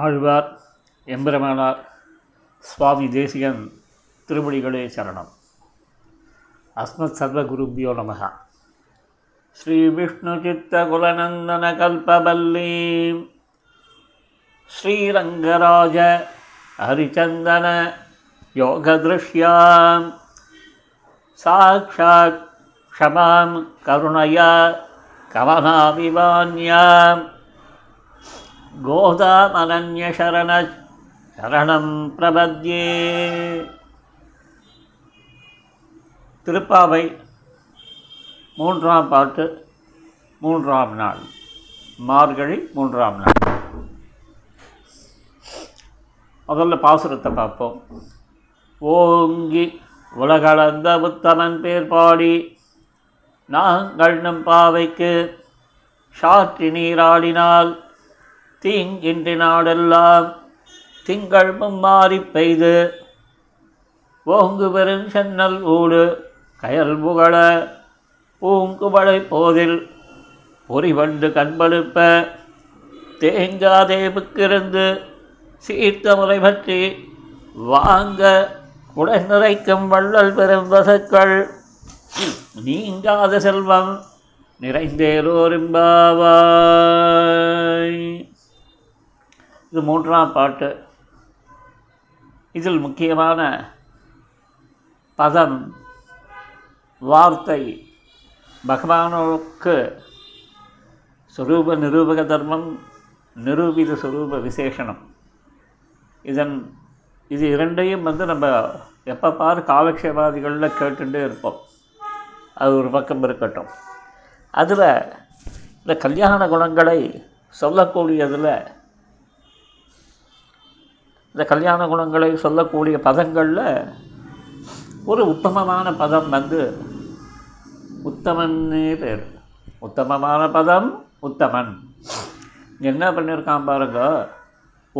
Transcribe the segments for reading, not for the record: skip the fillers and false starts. ஆழ்வார் எம்பெருமானார் சுவாமி தேசிகன் திருமணிகளே சரணம். அஸ்மத் சர்வகுருபியோ நமக. ஸ்ரீ விஷ்ணு சித்த குலநந்தன கல்பவல்லி ஸ்ரீரங்கராஜ ஹரிச்சந்தன யோகதிருஷ்யாம் சாக்ஷாத் க்ஷமாம் கருணயா கவனாமிவான்யாம் கோதாமனன்யசரண சரணம் பிரபத்யே. திருப்பாவை மூன்றாம் பாட்டு, மூன்றாம் நாள், மார்கழி மூன்றாம் நாள். முதல்ல பாசுரத்தை பார்ப்போம். ஓங்கி உலகளந்த உத்தமன் பேர் பாடி நாங்கள் நம் பாவைக்கு சாற்றி நீராடினால் தீங்கின்றி நாடெல்லாம் திங்கள் மும்மாறி பெய்து ஓங்கு பெரும் சென்னல் ஊடு கயல் புகழ பூங்குவளை போதில் பொறிவண்டு கண்பழுப்ப தேங்காதேவுக்கிருந்து சீர்த்த முறை பற்றி வாங்க உடன் நிறைக்கும் வள்ளல் பெறும் வசக்கள் நீங்காத செல்வம் நிறைந்தேரோரும்பாவாய். இது மூன்றாம் பாட்டு. இதில் முக்கியமான பதம், வார்த்தை பகவானுக்கு சுரூப நிரூபக தர்மம், நிரூபித சுரூப விசேஷனம். இது இரண்டையும் நம்ம எப்போ பார் காலக்ஷேபாதிகளில் கேட்டுகிட்டே இருப்போம். அது ஒரு பக்கம் இருக்கட்டும். அதில் இந்த கல்யாண குணங்களை சொல்லக்கூடியதில், இந்த கல்யாண குணங்களை சொல்லக்கூடிய பதங்களில் ஒரு உத்தமமான பதம் உத்தமன்னே பேர். உத்தமமான பதம் உத்தமன். என்ன பண்ணியிருக்கான் பாருங்க.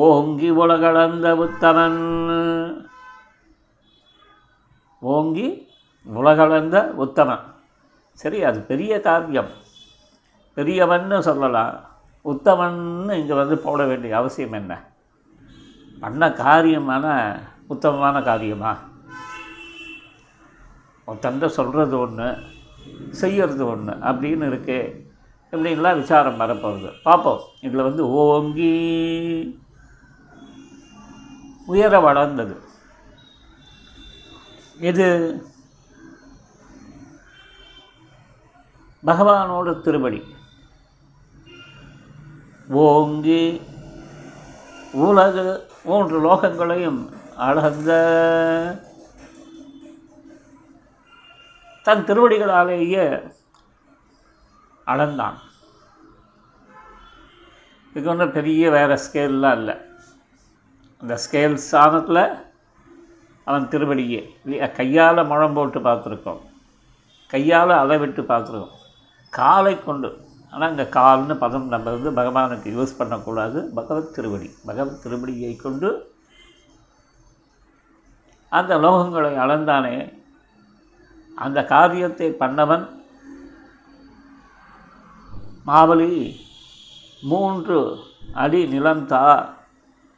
ஓங்கி உலகளந்த உத்தமன், ஓங்கி உலகளந்த உத்தமன். சரி, அது பெரிய காரியம், பெரியவன்னு சொல்லலாம். உத்தமன்னு இங்கே போட வேண்டிய அவசியம் என்ன? பண்ண காரியமான உத்தமமான காரியமா? ஒருத்தண்ட சொல்கிறது ஒன்று, செய்கிறது ஒன்று அப்படின்னு இருக்கு. எப்படின்லாம் விசாரம் வரப்போகுது, பார்ப்போம். இதில் ஓங்கி உயர வளர்ந்தது இது பகவானோட திருவடி. ஓங்கி உலகு மூன்று லோகங்களையும் அளந்த தன் திருவடிகளாலேயே அளந்தான். இதுக்கு ஒன்றும் பெரிய வேறு ஸ்கேல்லாம் இல்லை. அந்த ஸ்கேல் ஸ்தானத்தில் அவன் திருவடியே கையால் முழம் போட்டு பார்த்துருக்கோம், கையால் அளவிட்டு பார்த்துருக்கோம், காலை கொண்டு. ஆனால் இங்கே கால்னு பதம் நம்ம பகவானுக்கு யூஸ் பண்ணக்கூடாது. பகவத் திருவடி, பகவத் திருவடியை கொண்டு அந்த லோகங்களை அளந்தானே, அந்த காரியத்தை பண்ணவன் மாவலி மூன்று அடி நிலம் தா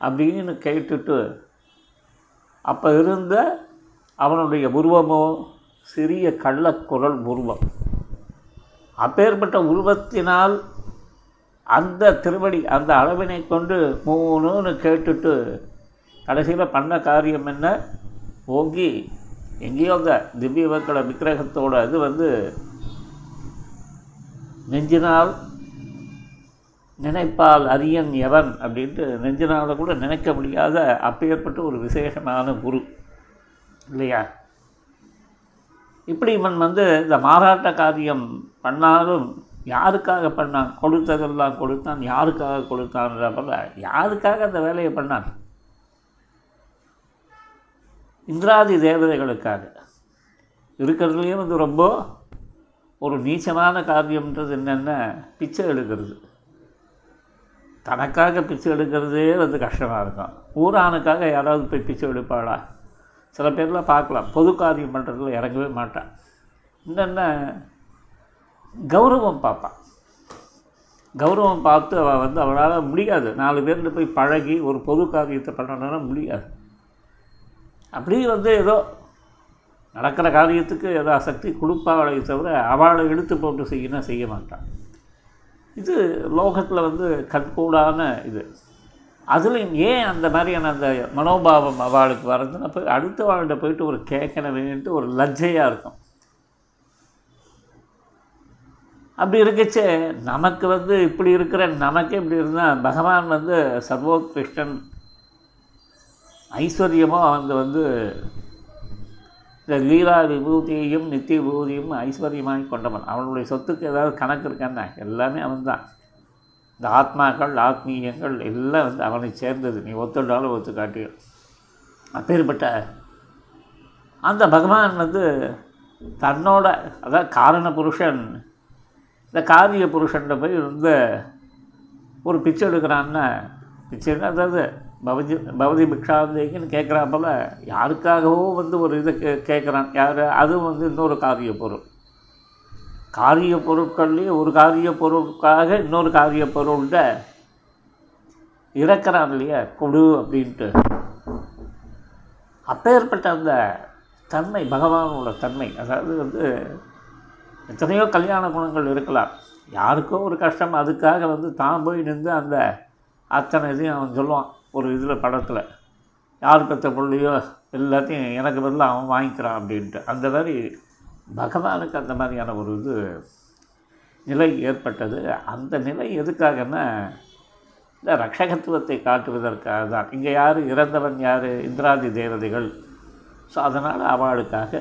அப்படின்னு கேட்டுட்டு அப்போ இருந்த அவனுடைய உருவமோ சிறிய கள்ளக்குரல் உருவம். அப்பேற்பட்ட உருவத்தினால் அந்த திருவடி அந்த அளவினை கொண்டு மூணுன்னு கேட்டுட்டு கடைசியில் பண்ண காரியம் என்ன? ஓங்கி எங்கேயோ அந்த திவ்ய வக்கல விக்கிரகத்தோட அது நெஞ்சினால் நினைப்பால் அரியன் எவன் அப்படின்ட்டு நெஞ்சினால் கூட நினைக்க முடியாத அப்பேற்பட்ட ஒரு விசேஷமான குரு இல்லையா? இப்படி இவன் இந்த மாறாட்ட காரியம் பண்ணாலும் யாருக்காக பண்ணான்? கொடுத்ததெல்லாம் கொடுத்தான், யாருக்காக கொடுத்தான்றப்பல யாருக்காக அந்த வேலையை பண்ணான்? இந்திராதி தேவதைகளுக்காக. இருக்கிறதுலேயும் ரொம்ப ஒரு நீச்சமான காரியம்ன்றது என்னென்னா பிச்சை எடுக்கிறது. தனக்காக பிச்சை எடுக்கிறதே கஷ்டமாக இருக்கும். ஊரானுக்காக யாராவது போய் பிச்சை எடுப்பாளா? சில பேர்லாம் பார்க்கலாம், பொது காரியம் பண்ணுறதுல இறங்கவே மாட்டான். என்னென்ன கௌரவம் பார்ப்பான், கௌரவம் பார்த்து அவள் வந்து அவளால் முடியாது. 4 பேர்கிட்ட போய் பழகி ஒரு பொது காரியத்தை பண்ணணும்னா முடியாது. அப்படி வந்து ஏதோ நடக்கிற காரியத்துக்கு ஏதோ சக்தி கொடுப்பாவளை தவிர அவளை இழுத்து போட்டு செய்யணும் செய்ய மாட்டான். இது லோகத்தில் வந்து கண்கூடான இது. அதுலேயும் ஏன் அந்த மாதிரியான அந்த மனோபாவம் அவளுக்கு வரதுன்னா போய் அடுத்த வாழ்கிட்ட போயிட்டு ஒரு கேட்கணுமேன்ட்டு ஒரு லஜ்ஜையாக இருக்கும். அப்படி இருக்கச்சே நமக்கு வந்து இப்படி இருக்கிற நமக்கே இப்படி இருந்தால் பகவான் வந்து சர்வோத்கிருஷ்டன் ஐஸ்வர்யமாக அவன் வந்து இந்த லீலா விபூதியையும் நித்திய விபூதியும் ஐஸ்வர்யமாக கொண்டவன். அவனுடைய சொத்துக்கு ஏதாவது கணக்கு இருக்கான்னா எல்லாமே அவன் தான். இந்த ஆத்மாக்கள் ஆத்மீயங்கள் எல்லாம் வந்து அவனை சேர்ந்தது. நீ ஒத்துட்டாலும் ஒத்து காட்டியும் அப்பேற்பட்ட அந்த பகவான் வந்து தன்னோட அதாவது காரண புருஷன் இந்த காரிய புருஷன்கிட்ட போய் இருந்த ஒரு பிச்சை எடுக்கிறான்னா பிச்சைன்னா அதாவது பவதி பிக்ஷாந்தேகின்னு கேட்குறா போல் யாருக்காகவோ வந்து ஒரு இதை கேட்குறான். யார் அதுவும் வந்து இன்னொரு காரிய பொருள். காரிய பொருட்கள்லேயே ஒரு காரிய பொருளுக்காக இன்னொரு காரிய பொருள்கிட்ட இறக்குறான் இல்லையா, கொடு அப்படின்ட்டு. அப்பேற்பட்ட அந்த தன்மை பகவானோட தன்மை. அதாவது வந்து எத்தனையோ கல்யாண குணங்கள் இருக்கலாம். யாருக்கோ ஒரு கஷ்டம் அதுக்காக வந்து தான் போய் நின்று அந்த அத்தனை இதையும் அவன் சொல்லுவான். ஒரு இதில் படத்தில் யார் பெற்ற பிள்ளையோ எல்லாத்தையும் எனக்கு பதில் அவன் வாங்கிக்கிறான் அப்படின்ட்டு அந்த மாதிரி பகவானுக்கு அந்த மாதிரியான ஒரு இது நிலை ஏற்பட்டது. அந்த நிலை எதுக்காகன்னா இந்த ரக்ஷகத்துவத்தை காட்டுவதற்காக தான். இங்கே யார் இறந்தவன் யார் இந்திராதி தேவதைகள். ஸோ அதனால் அவளுக்காக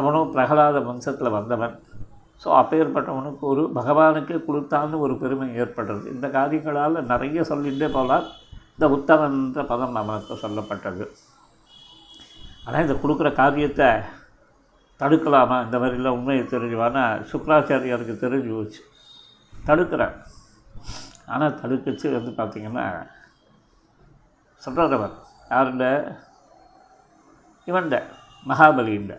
அவனும் பிரகலாத வம்சத்தில் வந்தவன். ஸோ அப்பேற்பட்டவனுக்கு ஒரு பகவானுக்கே கொடுத்தான்னு ஒரு பெருமை ஏற்படுறது. இந்த காரியங்களால் நிறைய சொல்லிகிட்டே போகலாம். இந்த உத்தமன்ற பதம் நமக்கு சொல்லப்பட்டது. ஆனால் இதை கொடுக்குற காரியத்தை தடுக்கலாமா இந்த மாதிரிலாம் உண்மையை தெரிஞ்சுவானா சுக்கராச்சாரியாருக்கு தெரிஞ்சு போச்சு. தடுக்கிறார். ஆனால் தடுக்கச்சு வந்து பார்த்திங்கன்னா சொல்கிறவர் யாருண்ட இவன்ட மகாபலிண்ட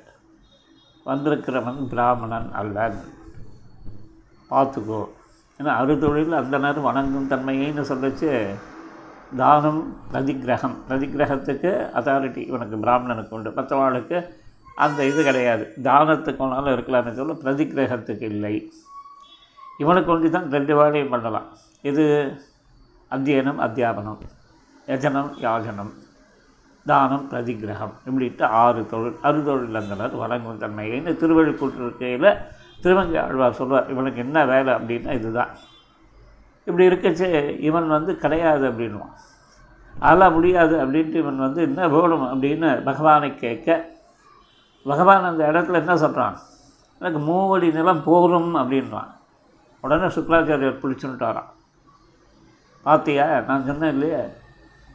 வந்திருக்கிறவன் பிராமணன் அல்ல பார்த்துக்கோ. ஏன்னா அறுதொழில் அந்த நேரம் வணங்கும் தன்மையின்னு சொல்லிச்சு. தானம் பிரதிகிரகம் பிரதிகிரகத்துக்கு அத்தாரிட்டி இவனுக்கு பிராமணனுக்கு உண்டு. மற்றவாளுக்கு அந்த இது கிடையாது. தானத்துக்கு ஒன்றாலும் இருக்கலாமே சொல்ல பிரதிகிரகத்துக்கு இல்லை. இவனுக்கு ஒன்றி தான் 2 வேலையும் பண்ணலாம். இது அத்தியனம் அத்தியாபனம் யஜனம் யாஜனம் தானம் பிரதிகிரகம் இப்படிட்டு 6 தொழில் அறுதொழில் அந்தனர் வழங்கும் தன்மையின்னு திருவள்ளி கூட்டிருக்கையில் திருவங்கை ஆழ்வார் சொல்வார். இவனுக்கு என்ன வேலை அப்படின்னா இதுதான். இப்படி இருக்கச்சு இவன் வந்து கிடையாது அப்படின்வான். அதெல்லாம் முடியாது அப்படின்ட்டு இவன் வந்து என்ன வேணும் அப்படின்னு பகவானை கேட்க பகவான் அந்த இடத்துல என்ன சொல்கிறான், எனக்கு 3 வழி நிலம் போகும் அப்படின்றான். உடனே சுக்ராச்சாரியர் பிடிச்சுன்ட்டு வரான். பார்த்தியா நான் சொன்னேன் இல்லையே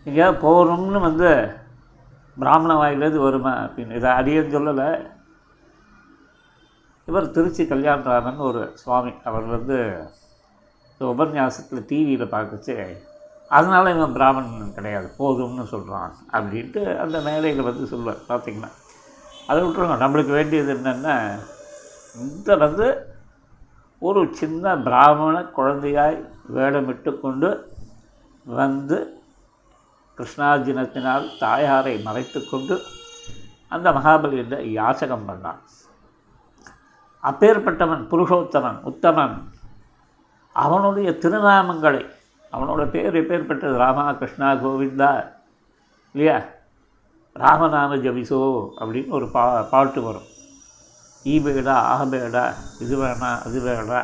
எங்கேயாவது போகிறோம்னு வந்து பிராமண வாயிலேருந்து வருமா அப்படின்னு. இதை அடியேன்னு சொல்லலை. இவர் திருச்சி கல்யாணராமன் ஒரு சுவாமி அவர் வந்து இந்த உபன்யாசத்தில் டிவியில் பார்க்கச்சு. அதனால் இவன் பிராமணன் கிடையாது போதும்னு சொல்கிறான் அப்படின்ட்டு அந்த மேலையில் வந்து சொல்லுவார். பார்த்திங்கன்னா அதை விட்டுருங்க. நம்மளுக்கு வேண்டியது என்னென்னா இந்த வந்து ஒரு சின்ன பிராமண குழந்தையாய் வேடமிட்டு கொண்டு வந்து கிருஷ்ணார்ஜுனத்தினால் தாயாரை மறைத்து கொண்டு அந்த மகாபலியில் யாசகம் பண்ணான். அப்பேற்பட்டவன் புருஷோத்தமன் உத்தமன் அவனுடைய திருநாமங்களை அவனோட பேர் எப்பேற்பட்டது ராமா கிருஷ்ணா கோவிந்தா இல்லையா ராமநாம ஜபிசோ அப்படின்னு ஒரு பாட்டு வரும். ஈபேடா ஆபேடா இது வேணா அது வேணா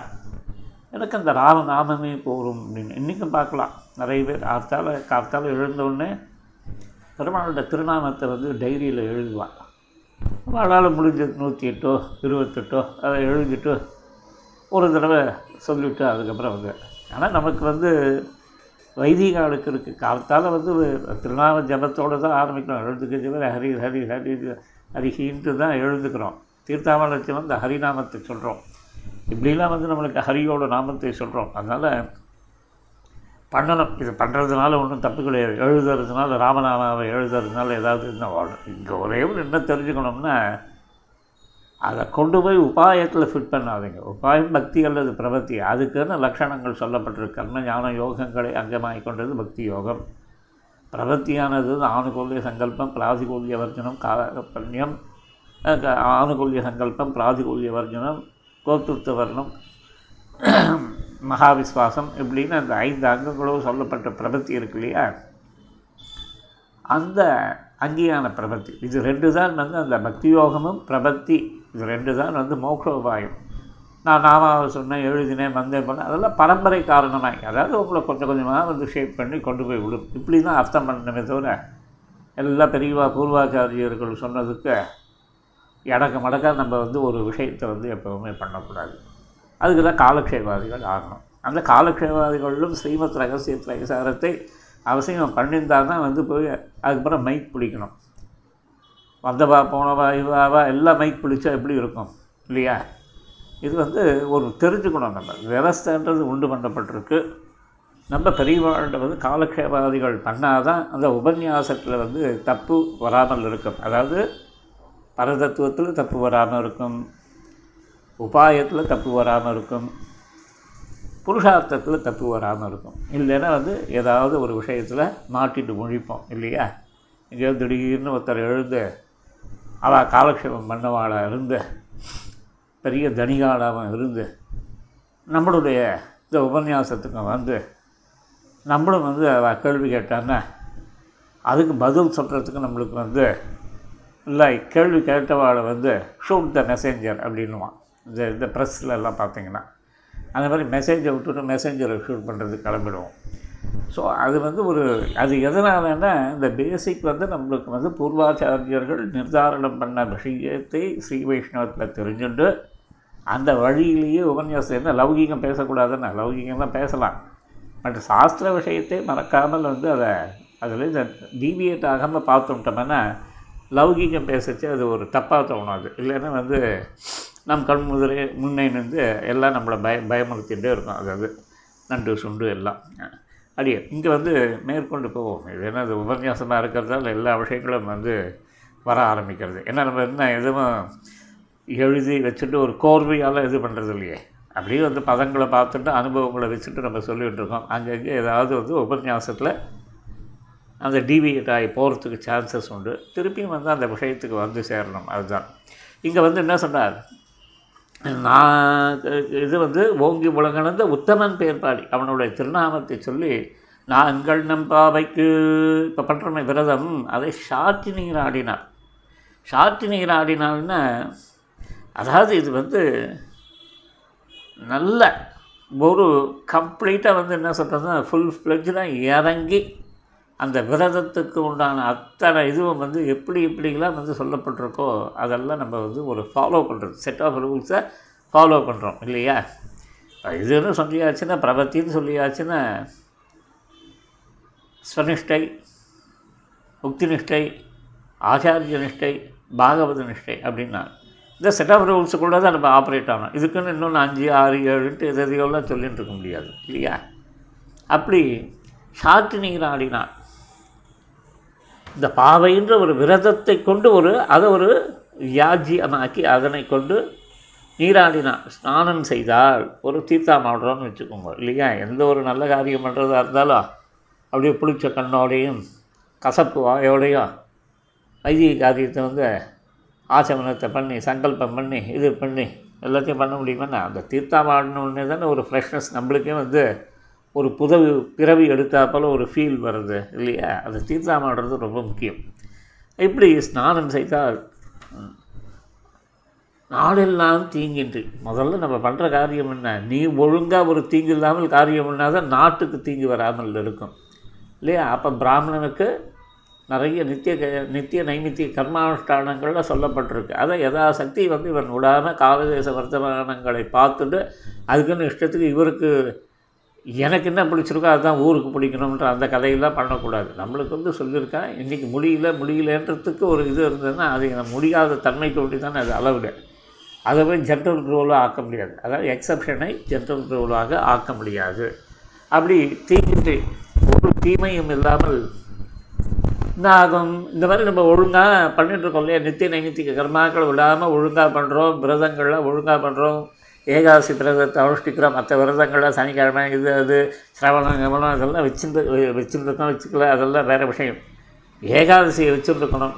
எனக்கு அந்த ராமநாமமே போகும் அப்படின்னு இன்றைக்கும் பார்க்கலாம். நிறைய பேர் கார்த்தால் எழுந்தவுடனே பெருமாளோட திருநாமத்தை வந்து டைரியில் எழுதுவான். அவளால் முடிஞ்சது 108ஓ 28ஓ அதை எழுதிட்டு ஒரு தடவை சொல்லிவிட்டு அதுக்கப்புறம் வந்து. ஆனால் நமக்கு வந்து வைதிக ஆளுக்கு இருக்குது காலத்தால் வந்து திருநாம ஜபத்தோடு தான் ஆரம்பிக்கிறோம். எழுதுக்கிறது ஹரி ஹரி ஹரி ஹரிஹின்ட்டு தான் எழுதுக்கிறோம். தீர்த்தாமலத்தை வந்து ஹரிநாமத்தை சொல்கிறோம். இப்படிலாம் வந்து நம்மளுக்கு ஹரியோட நாமத்தை சொல்கிறோம். அதனால் பண்ணணும். இது பண்ணுறதுனால ஒன்றும் தப்பு கிடையாது. எழுதுறதுனால ராமநாமாவை எழுதுறதுனால ஏதாவது இன்னும் இங்கே ஒரே ஒரு என்ன தெரிஞ்சுக்கணும்னா அதை கொண்டு போய் உபாயத்தில் ஃபிட் பண்ணாதீங்க. உபாயம் பக்தி அல்லது பிரபத்தி, அதுக்குன்னு லட்சணங்கள் சொல்லப்பட்டிருக்கு. கர்ம ஞான யோகங்களை அங்கமாகி கொண்டது பக்தி யோகம். பிரபத்தியானது ஆணுகூல்ய சங்கல்பம் பிராதிகூல்ய வர்ஜனம், காலகண்யம் ஆணுகூல்ய சங்கல்பம் பிராதிகூல்ய வர்ஜனம், கோத்திருத்த வர்ணம், மகாவிஸ்வாசம் இப்படின்னு அந்த 5 அங்கங்களும் சொல்லப்பட்ட பிரபத்தி இருக்கு இல்லையா, அந்த அங்கீயான பிரபத்தி. இது 2 தான் வந்து அந்த பக்தி யோகமும் பிரபத்தி இது 2 தான் வந்து மோட்ச உபாயம். நான் சொன்னேன், எழுதினேன், வந்தேன் பண்ணேன், அதெல்லாம் பரம்பரை காரணமாக அதாவது உங்களை கொஞ்சம் கொஞ்சமாக வந்து ஷேப் பண்ணி கொண்டு போய் விடும். இப்படி தான் அர்த்தம் பண்ணணுமே தவிர எல்லாம் பெரியவா பூர்வாச்சாரியர்கள் சொன்னதுக்கு இடக்க மடக்க நம்ம வந்து ஒரு விஷயத்தை வந்து எப்போவுமே பண்ணக்கூடாது. அதுக்கு தான் காலக்ஷேபவாதிகள் ஆகணும். அந்த காலக்ஷேபவாதிகளிலும் ஸ்ரீமத் ரகசிய திரைசாரத்தை அவசியம் பண்ணியிருந்தால் தான் வந்து போய் அதுக்கப்புறம் மைக் பிடிக்கணும். வந்தவா போனவா இவாவா எல்லாம் மைக் பிடிச்சா எப்படி இருக்கும் இல்லையா? இது வந்து ஒரு தெரிஞ்சுக்கணும். நம்ம விவஸ்தன்றது உண்டு பண்ணப்பட்டிருக்கு. நம்ம பெரியவாழ்கிட்ட வந்து காலக்ஷேபாதிகள் பண்ணால் தான் அந்த உபன்யாசத்தில் வந்து தப்பு வராமல் இருக்கும். அதாவது பரதத்துவத்தில் தப்பு வராமல் இருக்கும், உபாயத்தில் தப்பு வராமல் இருக்கும், புருஷார்த்தத்தில் தப்பு வராமல் இருக்கும். இல்லைன்னா வந்து ஏதாவது ஒரு விஷயத்தில் மாட்டிட்டு முழிப்போம் இல்லையா? இங்கே திடீர்னு ஒருத்தர் எழுந்து அவள் காலக்ஷேபம் பண்ணவாளாக இருந்து பெரிய தனிகாலாகவும் இருந்து நம்மளுடைய இந்த உபன்யாசத்துக்கும் வந்து நம்மளும் வந்து அவள் கேள்வி கேட்டான்னா அதுக்கு பதில் சொல்கிறதுக்கு நம்மளுக்கு வந்து இல்லை, கேள்வி கேட்டவாளை வந்து ஷூட் த மெசேஞ்சர் அப்படின்னுவான். இந்த ப்ரெஸ்லெல்லாம் பார்த்திங்கன்னா அந்த மாதிரி மெசேஜை விட்டுட்டு மெசேஞ்சரை ஷூட் பண்ணுறது கிளம்பிடுவோம். ஸோ அது வந்து ஒரு அது எதனாலன்னா இந்த பேசிக் வந்து நம்மளுக்கு வந்து பூர்வாச்சாரியர்கள் நிர்தாரணம் பண்ண விஷயத்தை ஸ்ரீ வைஷ்ணவத்தில் தெரிஞ்சுண்டு அந்த வழியிலேயே உபன்யாசம் என்ன லௌகிகம் பேசக்கூடாதுன்னா லௌகிகம்லாம் பேசலாம், பட் சாஸ்திர விஷயத்தை மறக்காமல் வந்து அதை அதில் இந்த டீவியேட் ஆகாமல் பார்த்துட்டோம்னா லௌகிகம் பேசிச்சு அது ஒரு தப்பாக தோணாது. இல்லைன்னா வந்து நம் கண் முதலே முன்னே நின்று எல்லாம் நம்மளை பயமுறுத்திகிட்டே இருக்கும். அதாவது நண்டு சுண்டு எல்லாம் அப்படியே இங்கே வந்து மேற்கொண்டு போவோம். இது ஏன்னா அது உபன்யாசமாக இருக்கிறதால எல்லா விஷயங்களும் வந்து வர ஆரம்பிக்கிறது. ஏன்னா நம்ம என்ன எதுவும் எழுதி வச்சுட்டு ஒரு கோர்வையால் இது பண்ணுறது இல்லையே, அப்படியே வந்து பதங்களை பார்த்துட்டு அனுபவங்களை வச்சுட்டு நம்ம சொல்லிகிட்டு இருக்கோம். அங்கங்கே ஏதாவது வந்து உபன்யாசத்தில் அந்த டிவியேட் ஆகி போகிறதுக்கு சான்சஸ் உண்டு. திருப்பியும் வந்து அந்த விஷயத்துக்கு வந்து சேரணும். அதுதான் இங்கே வந்து என்ன சொன்னார், நான் இது வந்து ஓங்கி முழங்கணந்த உத்தமன் பேர்பாடி அவனுடைய திருநாமத்தை சொல்லி நாங்கள் நம் பாவைக்கு இப்போ பண்ணுறோமே விரதம், அதை சாற்றி நீர் ஆடினார். சாற்றி நீர் ஆடினால்னா அதாவது இது வந்து நல்ல ஒரு கம்ப்ளீட்டாக வந்து என்ன சொல்கிறதுனா ஃபுல் ஃப்ளெட்ஜாக இறங்கி அந்த விரதத்துக்கு உண்டான அத்தனை இதுவும் வந்து எப்படிலாம் வந்து சொல்லப்பட்டிருக்கோ அதெல்லாம் நம்ம வந்து ஒரு ஃபாலோ பண்ணுறது, செட் ஆஃப் ரூல்ஸை ஃபாலோ பண்ணுறோம் இல்லையா? இதுன்னு சொல்லியாச்சுன்னா பிரபத்தின்னு சொல்லியாச்சுன்னா ஸ்வனிஷ்டை, முக்தி நிஷ்டை, ஆச்சாரிய நிஷ்டை, பாகவத நிஷ்டை அப்படின்னா இந்த செட் ஆஃப் ரூல்ஸுக்குள்ளே தான் நம்ம ஆப்ரேட் ஆகணும். இதுக்குன்னு இன்னொன்று 5, 6, 7 எதையோலாம் சொல்லிகிட்டு இருக்க முடியாது இல்லையா? அப்படி சாற்றி நீர் ஆடினார். இந்த பாவைன்ற ஒரு விரதத்தை கொண்டு ஒரு அதை ஒரு யாஜ்யமாக்கி அதனை கொண்டு நீராடினான், ஸ்நானம் செய்தால் ஒரு தீர்த்தா மாடுறோன்னு வச்சுக்கோங்க இல்லையா? எந்த ஒரு நல்ல காரியம் பண்ணுறதா இருந்தாலும் அப்படியே புளிச்ச கண்ணோடையும் கசப்பு வாயோடையும் வைதிக காரியத்தை வந்து ஆசமனத்தை பண்ணி சங்கல்பம் பண்ணி இது பண்ணி எல்லாத்தையும் பண்ண முடியுமாண்ணா? அந்த தீர்த்தா மாடினோடனே தானே ஒரு ஃப்ரெஷ்னஸ் நம்மளுக்கே வந்து ஒரு பிறவி எடுத்தாப்போல் ஒரு ஃபீல் வருது இல்லையா? அது தீர்த்தாமடுறது ரொம்ப முக்கியம். இப்படி ஸ்நானம் செய்தால் நாளெல்லாம் தீங்கின்றி, முதல்ல நம்ம பண்ணுற காரியம் என்ன, நீ ஒழுங்காக ஒரு தீங்கு இல்லாமல் காரியம் பண்ணாதான் நாட்டுக்கு தீங்கு வராமல் இருக்கும் இல்லையா? அப்போ பிராமணனுக்கு நிறைய நித்திய நைமித்திய கர்மானுஷ்டானங்களில் சொல்லப்பட்டிருக்கு. அதை யதாசக்தி வந்து இவன் விடாமல் காலதேச வர்த்தமானங்களை பார்த்துட்டு அதுக்குன்னு இஷ்டத்துக்கு இவருக்கு எனக்கு என்ன பிடிச்சிருக்கோ அதுதான் ஊருக்கு பிடிக்கணுன்ற அந்த கதையெல்லாம் பண்ணக்கூடாது. நம்மளுக்கு வந்து சொல்லியிருக்கேன், இன்றைக்கி முடியலன்றதுக்கு ஒரு இது இருந்ததுன்னா அது முடியாத தன்மை தோண்டி தானே அது அளவுடு. அதை போய் ஜென்ரல் ரூலாக ஆக்க முடியாது. அதாவது எக்ஸப்ஷனை ஜென்ரல் ரூலாக ஆக்க முடியாது. அப்படி தீங்கின்றி ஒரு தீமையும் இல்லாமல் ஆகும். இந்த மாதிரி நம்ம ஒழுங்காக பண்ணிட்டுருக்கோம் இல்லையா, நித்திய நைமித்திக கர்மாக்கள் விடாமல் ஒழுங்காக பண்ணுறோம், விரதங்கள்லாம் ஒழுங்காக பண்ணுறோம். ஏகாதசி விரதத்தை அனுஷ்டிக்கிறோம், மற்ற விரதங்கள்லாம் சனிக்கிழமை இது அது சிரவணம் கவனம் அதெல்லாம் வச்சுருக்கோம் வச்சுக்கல, அதெல்லாம் வேறு விஷயம். ஏகாதசியை வச்சுருந்துக்கணும்,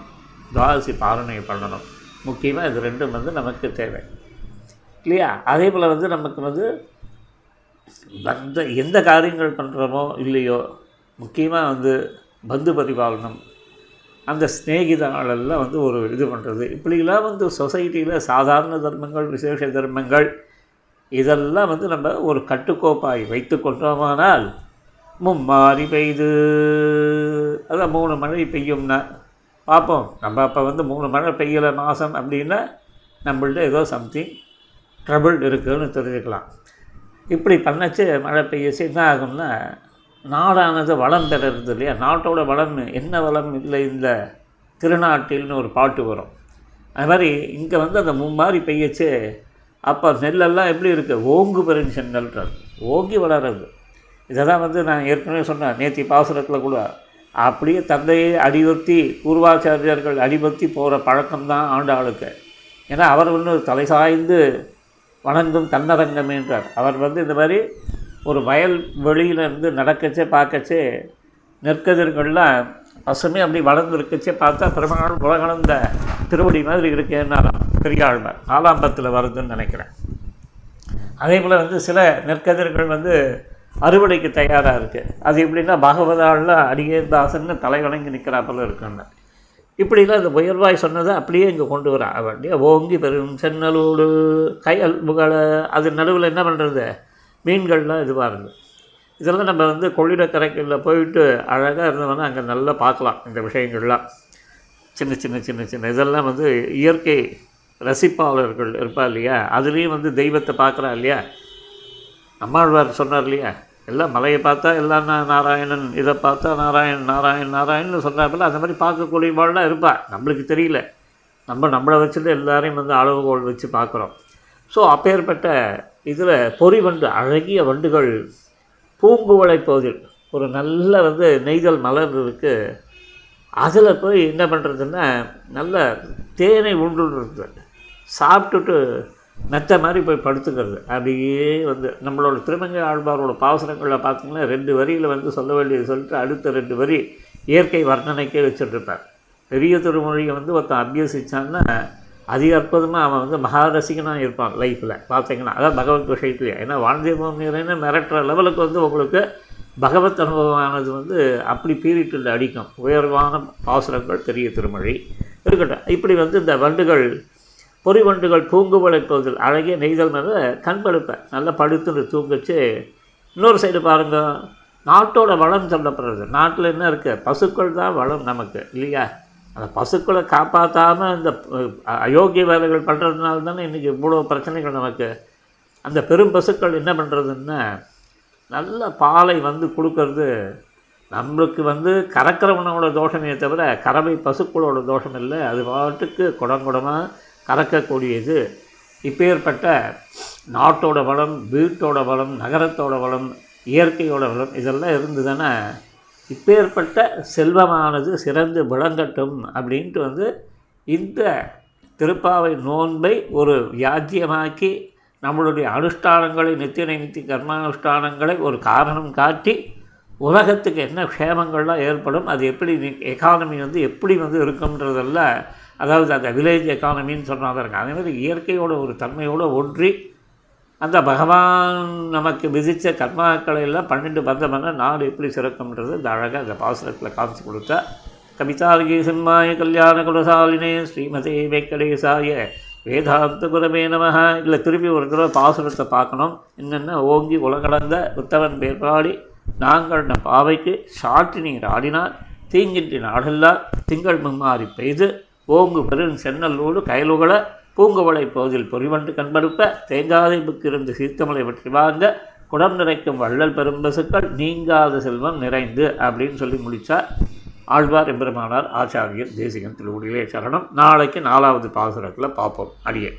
துவாதசி பாலனை பண்ணணும். முக்கியமாக இது ரெண்டும் நமக்கு தேவை இல்லையா. அதே போல் நமக்கு பந்த எந்த காரியங்கள் பண்ணுறோமோ இல்லையோ முக்கியமாக பந்து பரிபாலனம், அந்த ஸ்நேகிதனாலெல்லாம் ஒரு இது பண்ணுறது. இப்படிலாம் சொசைட்டியில் சாதாரண தர்மங்கள் விசேஷ தர்மங்கள் இதெல்லாம் நம்ம ஒரு கட்டுக்கோப்பாய் வைத்து கொண்டோமானால் மும்மாறி பெய்து, அதான் 3 மழை பெய்யும்னா பார்ப்போம். நம்ம அப்போ 3 மழை பெய்யலை மாதம் அப்படின்னா நம்மள்ட்ட ஏதோ சம்திங் ட்ரபிள் இருக்குதுன்னு தெரிஞ்சுக்கலாம். இப்படி பண்ணச்சு மழை பெய்யச்சு என்ன ஆகும்னா நாடானது வளம் பெறுறது இல்லையா. நாட்டோட வளம் என்ன வளம் இல்லை, இந்த திருநாட்டில்னு ஒரு பாட்டு வரும். அது மாதிரி இங்கே அந்த மும்மாறி பெய்யச்சு அப்போ நெல்லெல்லாம் எப்படி இருக்குது, ஓங்கு பெருஞ்சன் நெல்றது, ஓங்கி வளர்றது. இதை தான் நான் ஏற்கனவே சொன்னேன் நேத்தி பாசுரத்தில் கூட. அப்படியே தந்தையை அடிவர்த்தி பூர்வாச்சாரியர்கள் அடிவர்த்தி போகிற பழக்கம்தான் ஆண்டாளுக்கு. ஏன்னா அவர் தலை சாய்ந்து வணங்கும் தன்னரங்கம் என்றார். அவர் இந்த மாதிரி ஒரு வயல் வெளியிலேருந்து நடக்கச்சே பார்க்கச்சே நெற்கதிர்கள்லாம் பசுமே அப்படி வளர்ந்துருக்கச்சே பார்த்தா பெருமாள் உலகளந்த திருவடி மாதிரி இருக்கேன்னாராம் பெரியாழ்வார், 4ஆம் பத்தில் வருதுன்னு நினைக்கிறேன். அதே போல் சில நெற்கதிர்கள் அறுவடைக்கு தயாராக இருக்குது. அது எப்படின்னா பாகவதாளில் அடியேதாசன்னு தலை வணங்கி நிற்கிறா போல இருக்குன்னு. இப்படிலாம் இந்த உயர்வாய் சொன்னதை அப்படியே இங்கே கொண்டு வரான். அப்படியே ஓங்கி பெரும் சென்னலோடு கையல் புகழை அது நடுவில் என்ன பண்ணுறது, மீன்கள்லாம் இதுவாக இருக்குது. இதெல்லாம் நம்ம கொள்ளிடக்கரைகளில் போயிட்டு அழகாக இருந்தோம்னா அங்கே நல்லா பார்க்கலாம். இந்த விஷயங்கள்லாம் சின்ன சின்ன சின்ன சின்ன இதெல்லாம் இயற்கை ரசிப்பாளர்கள் இருப்பா இல்லையா, அதுலேயும் தெய்வத்தை பார்க்குறா இல்லையா. நம்மாழ்வார் சொன்னார் இல்லையா, எல்லாம் மலையை பார்த்தா எல்லாம் நாராயணன், இதை பார்த்தா நாராயணன் நாராயணன் நாராயணன்னு சொல்கிறாப்பில்ல, அந்த மாதிரி பார்க்கக்கூடியவாள்லாம் இருப்பாள். நம்மளுக்கு தெரியல, நம்மளை வச்சுட்டு எல்லாரையும் அளவுகோல் வச்சு பார்க்குறோம். ஸோ அப்பேற்பட்ட இதில் பொறி வண்டு, அழகிய வண்டுகள் பூங்குவளை பகுதியில் ஒரு நல்ல நெய்தல் மலர் இருக்குது. அதில் போய் என்ன பண்ணுறதுன்னா நல்ல தேனை உண்டுன்றது, சாப்பிட்டுட்டு மெத்த மாதிரி போய் படுத்துக்கிறது. அப்படியே நம்மளோட திருமங்கை ஆழ்வாரோட பாசுரங்களில் பார்த்திங்கன்னா 2 வரியில் சொல்ல வேண்டியது சொல்லிட்டு அடுத்த 2 வரி இயற்கை வர்ணனைக்கே வச்சுட்ருப்பார். பெரிய திருமொழியை ஒருத்தன் அபியசித்தான்னா அதிக அற்புதமாக அவன் மகாரசிகனாக இருப்பான் லைஃப்பில் பார்த்திங்கன்னா. அதான் பகவத் விஷயத்துலையே, ஏன்னா வாழ்ந்தே போகிறேன்னு மிரட்டுற லெவலுக்கு உங்களுக்கு பகவத் அனுபவமானது அப்படி பீரிட்டில் அடிக்கும். உயர்வான பாசுரங்கள் பெரிய திருமொழி இருக்கட்டும். இப்படி இந்த வண்டுகள் பொறி வண்டுகள் பூங்குவளை பகுதியில் அழகிய நெய்தல் மேலே கண் படுப்பேன் நல்லா படுத்துன்னு தூங்கிச்சு. இன்னொரு சைடு பாருங்கள், நாட்டோட வளம் சொல்லப்படுறது. நாட்டில் என்ன இருக்குது, பசுக்கள் தான் வளம் நமக்கு இல்லையா. அந்த பசுக்களை காப்பாற்றாமல் இந்த அயோக்கிய வேலைகள் பண்ணுறதுனால தானே இன்றைக்கி இவ்வளோ பிரச்சனைகள் நமக்கு. அந்த பெரும் பசுக்கள் என்ன பண்ணுறதுன்னா நல்ல பாலை கொடுக்கறது. நம்மளுக்கு கறக்கிறவனோட தோஷமே தவிர கறவை பசுக்களோட தோஷம் இல்லை. அது பாட்டுக்கு குடங்குடமாக கறக்கக்கூடியது. இப்பேற்பட்ட நாட்டோட வளம், வீட்டோட வளம், நகரத்தோட வளம், இயற்கையோட வளம் இதெல்லாம் இருந்ததுன்னா இப்பேற்பட்ட செல்வமானது சிறந்து விளங்கட்டும் அப்படின்ட்டு இந்த திருப்பாவை நோன்பை ஒரு யாஜ்யமாக்கி நம்மளுடைய அனுஷ்டானங்களை நித்திய நைமித்திய கர்மானுஷ்டானங்களை ஒரு காரணம் காட்டி உலகத்துக்கு என்ன க்ஷேமங்கள்லாம் ஏற்படும், அது எப்படி எக்கானமி எப்படி இருக்குன்றதெல்லாம், அதாவது அந்த வில்லேஜ் எக்கானமின்னு சொன்னால் இருக்குது. அதேமாதிரி இயற்கையோட ஒரு தன்மையோடு ஒன்றி அந்த பகவான் நமக்கு விதித்த கர்மாக்களை எல்லாம் பண்ணிட்டு பந்தம்னா நாடு எப்படி சிறக்கும்ன்றது இந்த அழகாக அந்த பாசுரத்தில் காமிச்சு கொடுத்தா. கவிதார்கி சிம்மாய கல்யாண குலசாலினே ஸ்ரீமதே வெங்கடேசாய வேதாந்த குரவே நமஹ. இல்லை திருப்பி ஒரு தடவை பாசுரத்தை பார்க்கணும். என்னென்ன ஓங்கி உலகடந்த உத்தவன் பேர்பாடி நாங்கள் நம் பாவைக்கு சாற்றி நீர் ஆடினார் தீங்கின்றி நாடெல்லாம் திங்கள் மும்மாறி பெய்து ஓங்கு பெரும் சென்னலோடு கயலுகள பூங்குவளை பகுதியில் பொறிவண்டு கண்படுப்ப தேங்காதை புக்கிருந்து சீர்த்தமலை பற்றி வாங்க குடம் நிறைக்கும் வள்ளல் பெரும்பசுக்கள் நீங்காத செல்வம் நிறைந்து அப்படின்னு சொல்லி முடித்தார் ஆழ்வார் எம்பெருமானார் ஆச்சாரியர் தேசிகன். திருவுடியிலே சரணம். நாளைக்கு 4வது பாசுரத்தில் பார்ப்போம். அடியே.